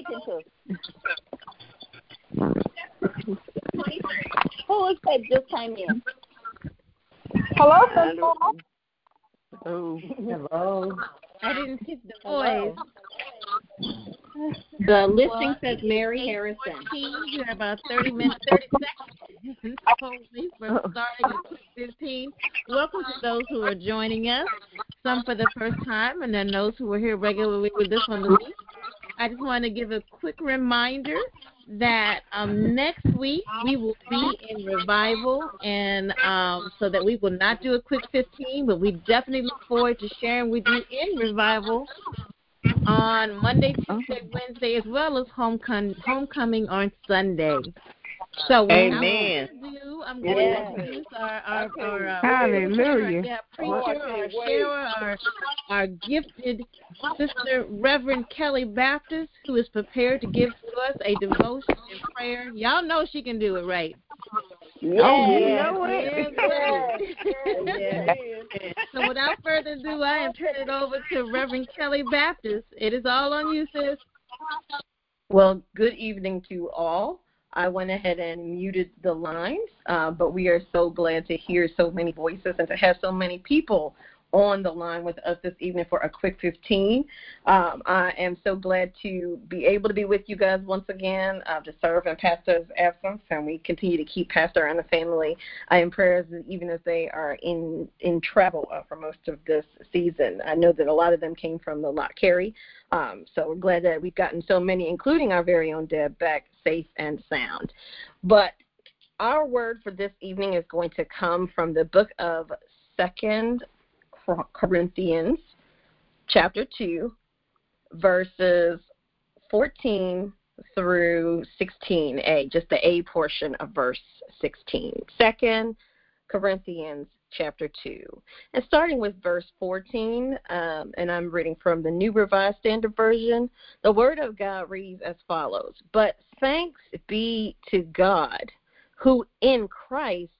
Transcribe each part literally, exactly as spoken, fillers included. speaking to? Who is that just came in? Hello, Saint Paul. Hello. Hello. I didn't get the voice. The listing says Mary Harrison. You have about thirty minutes, thirty seconds. We're starting at six fifteen. Welcome to those who are joining us, some for the first time, and then those who are here regularly with us on the week. I just want to give a quick reminder that um, next week we will be in revival, and um, so that we will not do a quick fifteen, but we definitely look forward to sharing with you in revival on Monday, Tuesday, Wednesday, as well as homecoming, homecoming on Sunday. So what I'm going to do, I'm going yeah. to use our, our, okay. our, uh, Hallelujah. preacher, our sharer, our, our gifted sister, Reverend Kelly Baptist, who is prepared to give to us a devotion and prayer. Y'all know she can do it, right? Yeah. Oh, you know it. Yeah. Yeah. Yeah. So without further ado, I am turning it over to Reverend Kelly Baptist. It is all on you, sis. Well, good evening to all. I went ahead and muted the lines, uh, but we are so glad to hear so many voices and to have so many people on the line with us this evening for a quick fifteen. Um, I am so glad to be able to be with you guys once again, uh, to serve in Pastor's absence, and we continue to keep Pastor and the family uh, in prayers even as they are in, in travel uh, for most of this season. I know that a lot of them came from the Lot Carry, um, so we're glad that we've gotten so many, including our very own Deb, back safe and sound. But our word for this evening is going to come from the book of Second Corinthians chapter two, verses fourteen through sixteen a, just the A portion of verse sixteen. Second Corinthians chapter two, and starting with verse fourteen, um, and I'm reading from the New Revised Standard Version. The word of God reads as follows: But thanks be to God, who in Christ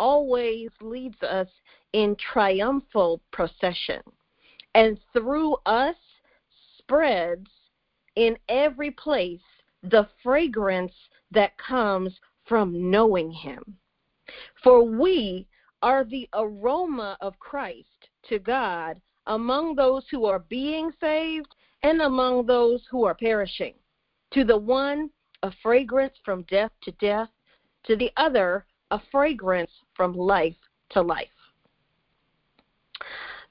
always leads us in triumphal procession, and through us spreads in every place the fragrance that comes from knowing him. For we are the aroma of Christ to God among those who are being saved and among those who are perishing. To the one, a fragrance from death to death, to the other, a fragrance from life to life.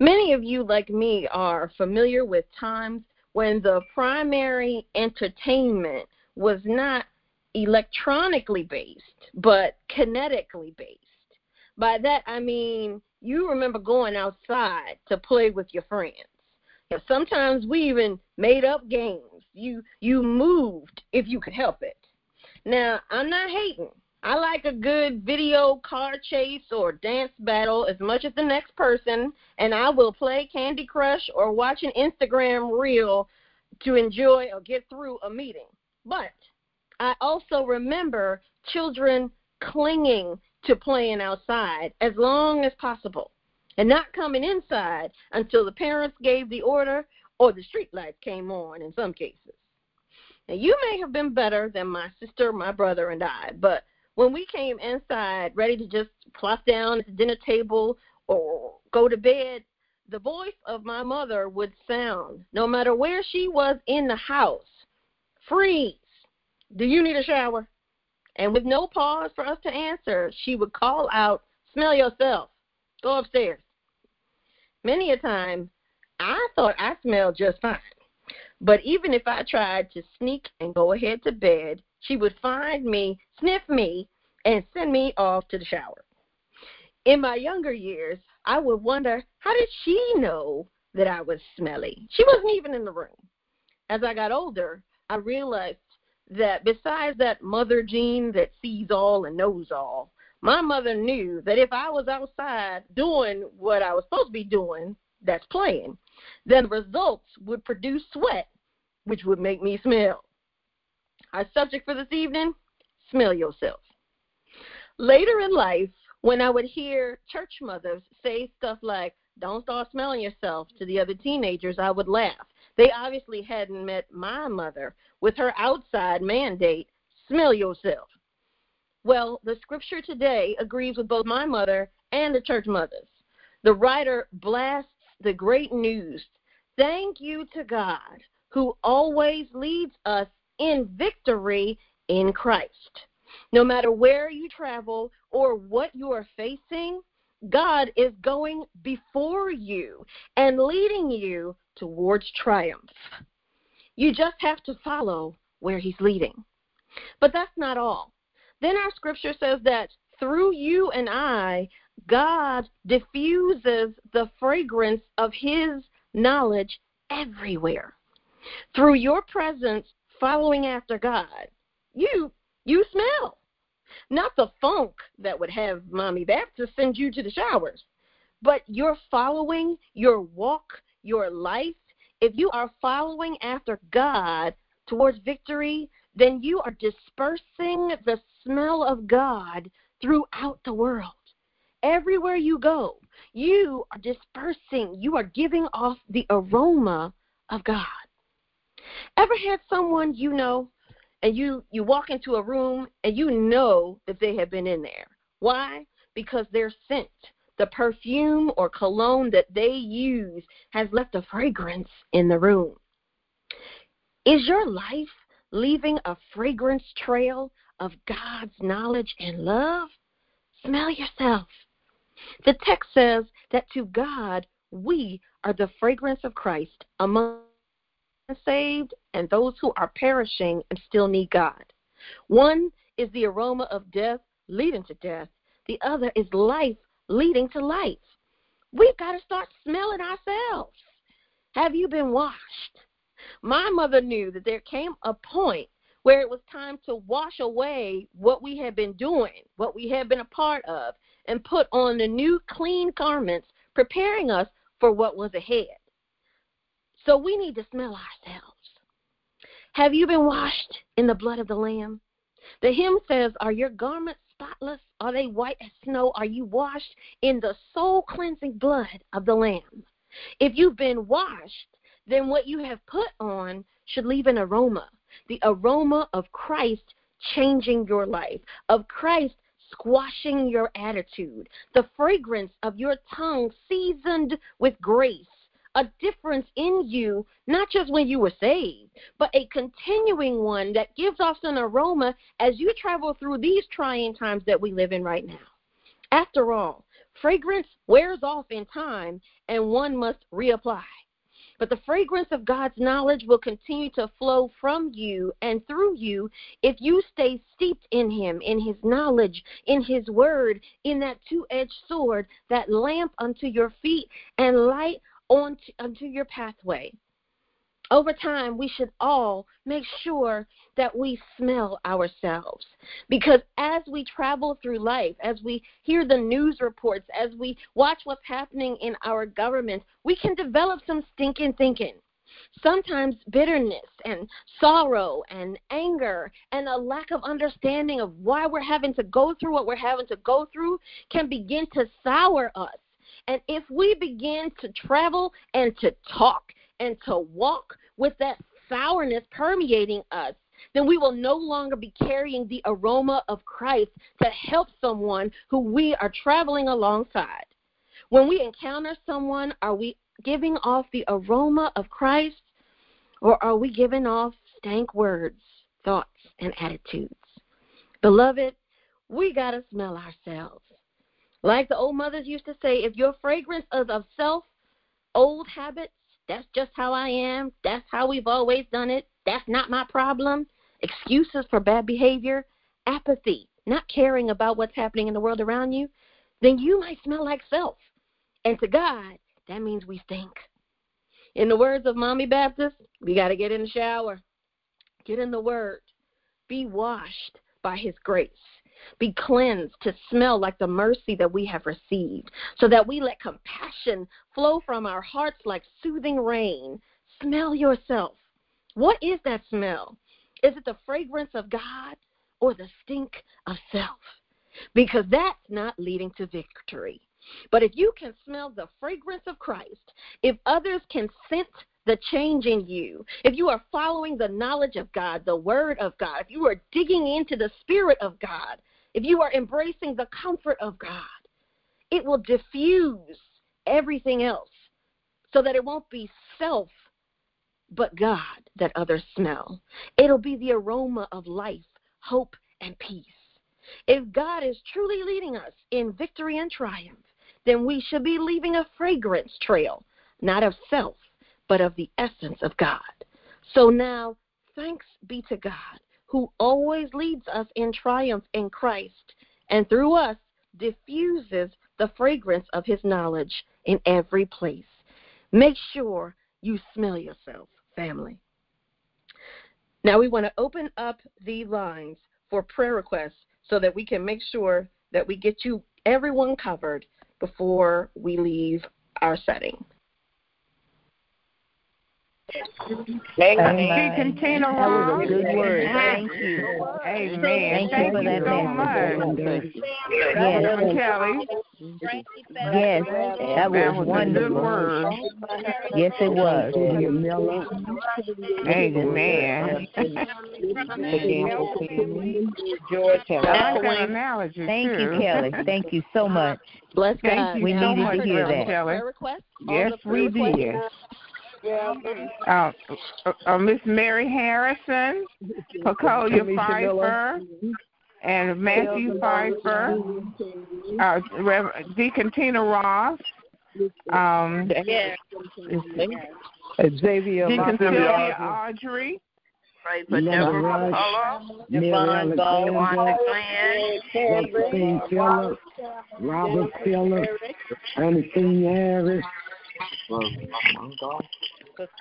Many of you, like me, are familiar with times when the primary entertainment was not electronically based, but kinetically based. By that, I mean, you remember going outside to play with your friends. You know, sometimes we even made up games. You you moved if you could help it. Now, I'm not hating. I like a good video car chase or dance battle as much as the next person, and I will play Candy Crush or watch an Instagram reel to enjoy or get through a meeting. But I also remember children clinging to playing outside as long as possible and not coming inside until the parents gave the order or the streetlights came on in some cases. Now, you may have been better than my sister, my brother, and I, but when we came inside ready to just plop down at the dinner table or go to bed, the voice of my mother would sound, no matter where she was in the house: "Freeze! Do you need a shower?" And with no pause for us to answer, she would call out, "Smell yourself. Go upstairs." Many a time, I thought I smelled just fine. But even if I tried to sneak and go ahead to bed, she would find me, sniff me, and send me off to the shower. In my younger years, I would wonder, how did she know that I was smelly? She wasn't even in the room. As I got older, I realized that besides that mother gene that sees all and knows all, my mother knew that if I was outside doing what I was supposed to be doing, that's playing, then the results would produce sweat, which would make me smell. Our subject for this evening: smell yourself. Later in life, when I would hear church mothers say stuff like, "Don't start smelling yourself," to the other teenagers, I would laugh, They obviously hadn't met my mother with her outside mandate, smell yourself. Well, the scripture today agrees with both my mother and the church mothers. The writer blasts the great news. Thank you to God who always leads us in victory in Christ. No matter where you travel or what you are facing, God is going before you and leading you towards triumph. You just have to follow where he's leading. But that's not all. Then our scripture says that through you and I, God diffuses the fragrance of his knowledge everywhere. Through your presence following after God, you you smell. Not the funk that would have Mommy Baptist send you to the showers, but your following, your walk, your life. If you are following after God towards victory, then you are dispersing the smell of God throughout the world. Everywhere you go, you are dispersing, you are giving off the aroma of God. Ever had someone you know, and you, you walk into a room and you know that they have been in there? Why? Because their scent, the perfume or cologne that they use, has left a fragrance in the room. Is your life leaving a fragrance trail of God's knowledge and love? Smell yourself. The text says that to God, we are the fragrance of Christ among the saved and those who are perishing and still need God. One is the aroma of death leading to death. The other is life leading to life. We've got to start smelling ourselves. Have you been washed? My mother knew that there came a point where it was time to wash away what we had been doing, what we had been a part of, and put on the new clean garments, preparing us for what was ahead. So we need to smell ourselves. Have you been washed in the blood of the Lamb? The hymn says, are your garments spotless? Are they white as snow? Are you washed in the soul-cleansing blood of the Lamb? If you've been washed, then what you have put on should leave an aroma, the aroma of Christ changing your life, of Christ squashing your attitude, the fragrance of your tongue seasoned with grace, a difference in you, not just when you were saved, but a continuing one that gives off an aroma as you travel through these trying times that we live in right now. After all, fragrance wears off in time, and one must reapply. But the fragrance of God's knowledge will continue to flow from you and through you if you stay steeped in him, in his knowledge, in his word, in that two-edged sword, that lamp unto your feet and light onto, unto your pathway. Over time, we should all make sure that we smell ourselves, because as we travel through life, as we hear the news reports, as we watch what's happening in our government, we can develop some stinking thinking. Sometimes bitterness and sorrow and anger and a lack of understanding of why we're having to go through what we're having to go through can begin to sour us. And if we begin to travel and to talk and to walk with that sourness permeating us, then we will no longer be carrying the aroma of Christ to help someone who we are traveling alongside. When we encounter someone, are we giving off the aroma of Christ, or are we giving off stank words, thoughts, and attitudes? Beloved, we got to smell ourselves. Like the old mothers used to say, if your fragrance is of self, old habits, that's just how I am, that's how we've always done it, that's not my problem, excuses for bad behavior, apathy, not caring about what's happening in the world around you, then you might smell like self. And to God, that means we stink. In the words of Mommy Baptist, we got to get in the shower, get in the Word, be washed by his grace, be cleansed to smell like the mercy that we have received, so that we let compassion flow from our hearts like soothing rain. Smell yourself. What is that smell? Is it the fragrance of God or the stink of self? Because that's not leading to victory. But if you can smell the fragrance of Christ, if others can scent the change in you, if you are following the knowledge of God, the word of God, if you are digging into the spirit of God, if you are embracing the comfort of God, it will diffuse everything else so that it won't be self but God that others smell. It'll be the aroma of life, hope, and peace. If God is truly leading us in victory and triumph, then we should be leaving a fragrance trail, not of self, but of the essence of God. So now, thanks be to God, who always leads us in triumph in Christ, and through us diffuses the fragrance of his knowledge in every place. Make sure you smell yourself, family. Now we want to open up the lines for prayer requests so that we can make sure that we get you everyone covered before we leave our setting. Amen. Amen. Tina Ross. That was a good word. Thank you. Amen. Thank, Thank you, you so much. Reverend Kelly. Yes, that was wonderful. Yes, it was. Amen. Thank you, Kelly. Thank you so much. Bless God. Thank you we so needed to hear that. Kelly. Yes, we did. Yeah. Uh, uh, uh, Miss Mary Harrison, Picoja Pfeiffer, and Matthew Pfeiffer, uh, Reverend Deacon Tina Ross, um, yeah. Xavier, Deacon Tina Audrey, pray for Deborah McCullough, Devon Gold, Wanda Glenn, Robert Phillips, Anthony Harris. Well, my God.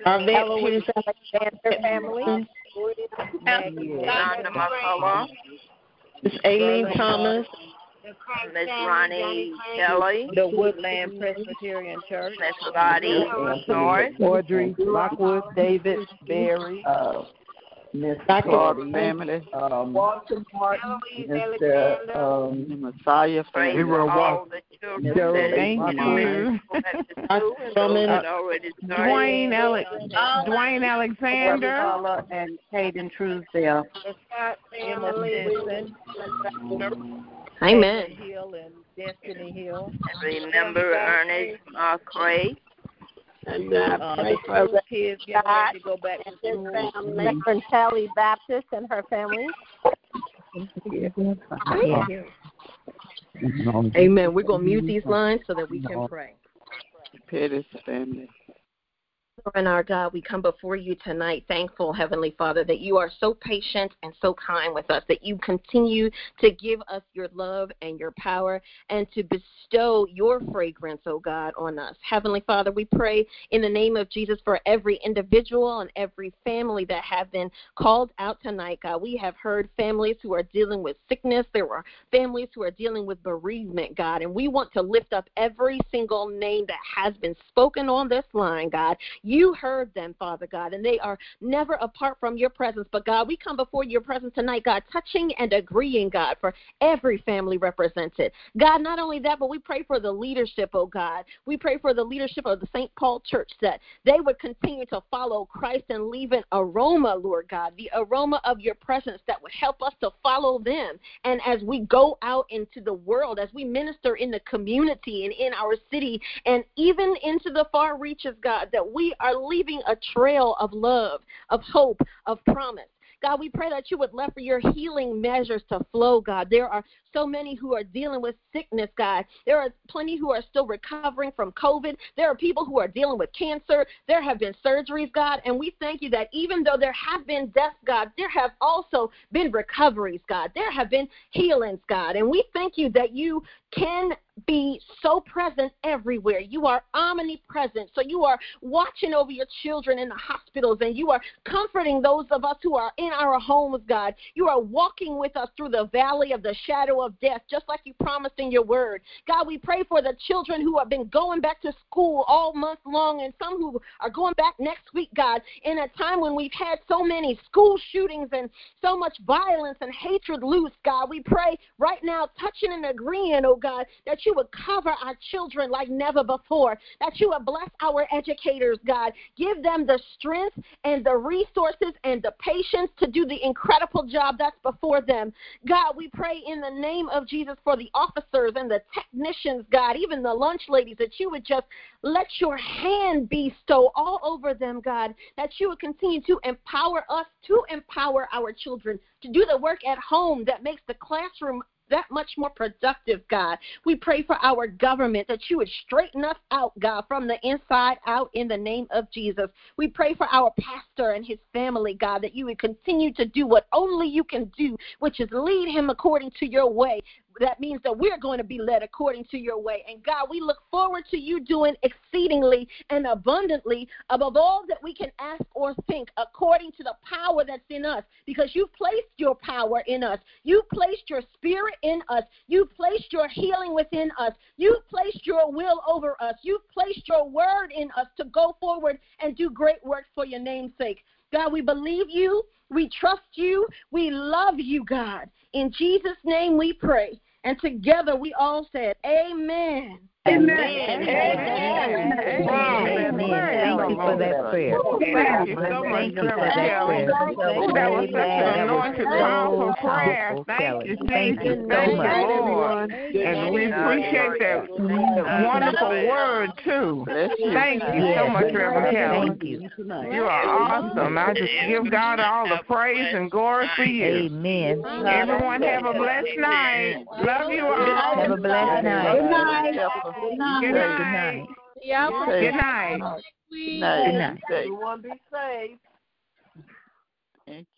Eloise Alexander family. Miss Aileen Thomas. Miss Ronnie Kelly. The Woodland Presbyterian Church. Miss Lottie Norris. Audrey Lockwood. David Barry. Uh, Miss Claudia family. Um, Walter Martin. Mister Um, Messiah family. Thank you. Dwayne Alec, Dwayne Alexander, and Caden Truesdale. Amen. Destiny Hill. Remember Ernest McCray. And uh, pray for the kids getting ready to go back to school. Reverend Kelly Baptist and her family. Amen. We're going to mute these lines so that we can pray. Pettis family. And our God, we come before you tonight, thankful, Heavenly Father, that you are so patient and so kind with us, that you continue to give us your love and your power and to bestow your fragrance, oh God, on us. Heavenly Father, we pray in the name of Jesus for every individual and every family that have been called out tonight, God. We have heard families who are dealing with sickness. There are families who are dealing with bereavement, God, and we want to lift up every single name that has been spoken on this line, God. You heard them, Father God, and they are never apart from your presence. But, God, we come before your presence tonight, God, touching and agreeing, God, for every family represented. God, not only that, but we pray for the leadership, oh God. We pray for the leadership of the Saint Paul Church, that they would continue to follow Christ and leave an aroma, Lord God, the aroma of your presence that would help us to follow them. And as we go out into the world, as we minister in the community and in our city and even into the far reaches, God, that we are leaving a trail of love, of hope, of promise. God, we pray that you would let for your healing measures to flow, God. There are so many who are dealing with sickness, God. There are plenty who are still recovering from COVID. There are people who are dealing with cancer. There have been surgeries, God, and we thank you that even though there have been deaths, God, there have also been recoveries, God. There have been healings, God, and we thank you that you can be so present everywhere. You are omnipresent. So you are watching over your children in the hospitals, and you are comforting those of us who are in our homes, God. You are walking with us through the valley of the shadow of death, just like you promised in your word. God, we pray for the children who have been going back to school all month long, and some who are going back next week, God, in a time when we've had so many school shootings and so much violence and hatred loose, God. We pray right now, touching and agreeing, oh God, that you would cover our children like never before, that you would bless our educators, God. Give them the strength and the resources and the patience to do the incredible job that's before them. God, we pray in the name of Jesus for the officers and the technicians, God, even the lunch ladies, that you would just let your hand be so all over them, God, that you would continue to empower us to empower our children to do the work at home that makes the classroom that much more productive, God. We pray for our government that you would straighten us out, God, from the inside out in the name of Jesus. We pray for our pastor and his family, God, that you would continue to do what only you can do, which is lead him according to your way. That means that we're going to be led according to your way. And God, we look forward to you doing exceedingly and abundantly above all that we can ask or think, according to the power that's in us, because you've placed your power in us. You've placed your spirit in us. You've placed your healing within us. You've placed your will over us. You've placed your word in us to go forward and do great works for your name's sake. God, we believe you. We trust you. We love you, God. In Jesus' name we pray. And together we all said, amen. Amen. Amen. Amen. Amen. Thank you for that prayer. Thank you so much, Reverend Kelly. That was such an anointed, powerful prayer. Thank you. Thank you so much, Lord. And we appreciate that wonderful word, too. Thank you so much, Reverend Kelly. Thank you. You are awesome. I just give God all the praise and glory for you. Amen. Everyone have a blessed night. Love you all. Have a blessed night. Good night. Good night. Good night. Good night. Good night. Everyone be safe.